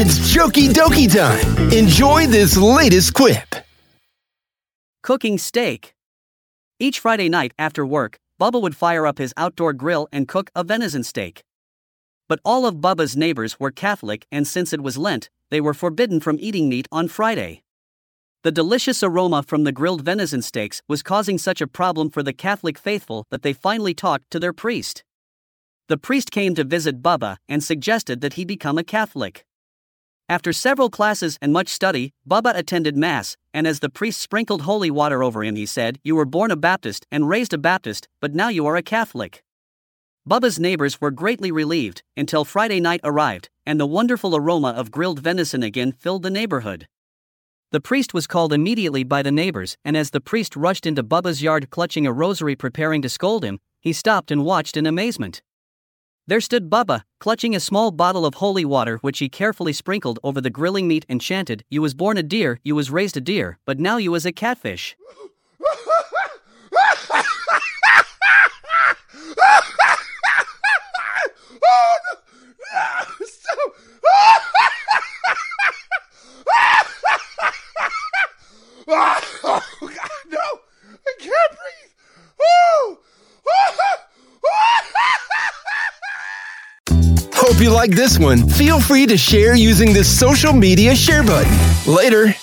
It's Jokey Dokey time. Enjoy this latest quip. Cooking steak. Each Friday night after work, Bubba would fire up his outdoor grill and cook a venison steak. But all of Bubba's neighbors were Catholic, and since it was Lent, they were forbidden from eating meat on Friday. The delicious aroma from the grilled venison steaks was causing such a problem for the Catholic faithful that they finally talked to their priest. The priest came to visit Bubba and suggested that he become a Catholic. After several classes and much study, Bubba attended Mass, and as the priest sprinkled holy water over him, he said, "You were born a Baptist and raised a Baptist, but now you are a Catholic." Bubba's neighbors were greatly relieved until Friday night arrived, and the wonderful aroma of grilled venison again filled the neighborhood. The priest was called immediately by the neighbors, and as the priest rushed into Bubba's yard clutching a rosary preparing to scold him, he stopped and watched in amazement. There stood Bubba, clutching a small bottle of holy water which he carefully sprinkled over the grilling meat and chanted, "You was born a deer, you was raised a deer, but now you is a catfish." Hope you like this one. Feel free to share using the social media share button. Later.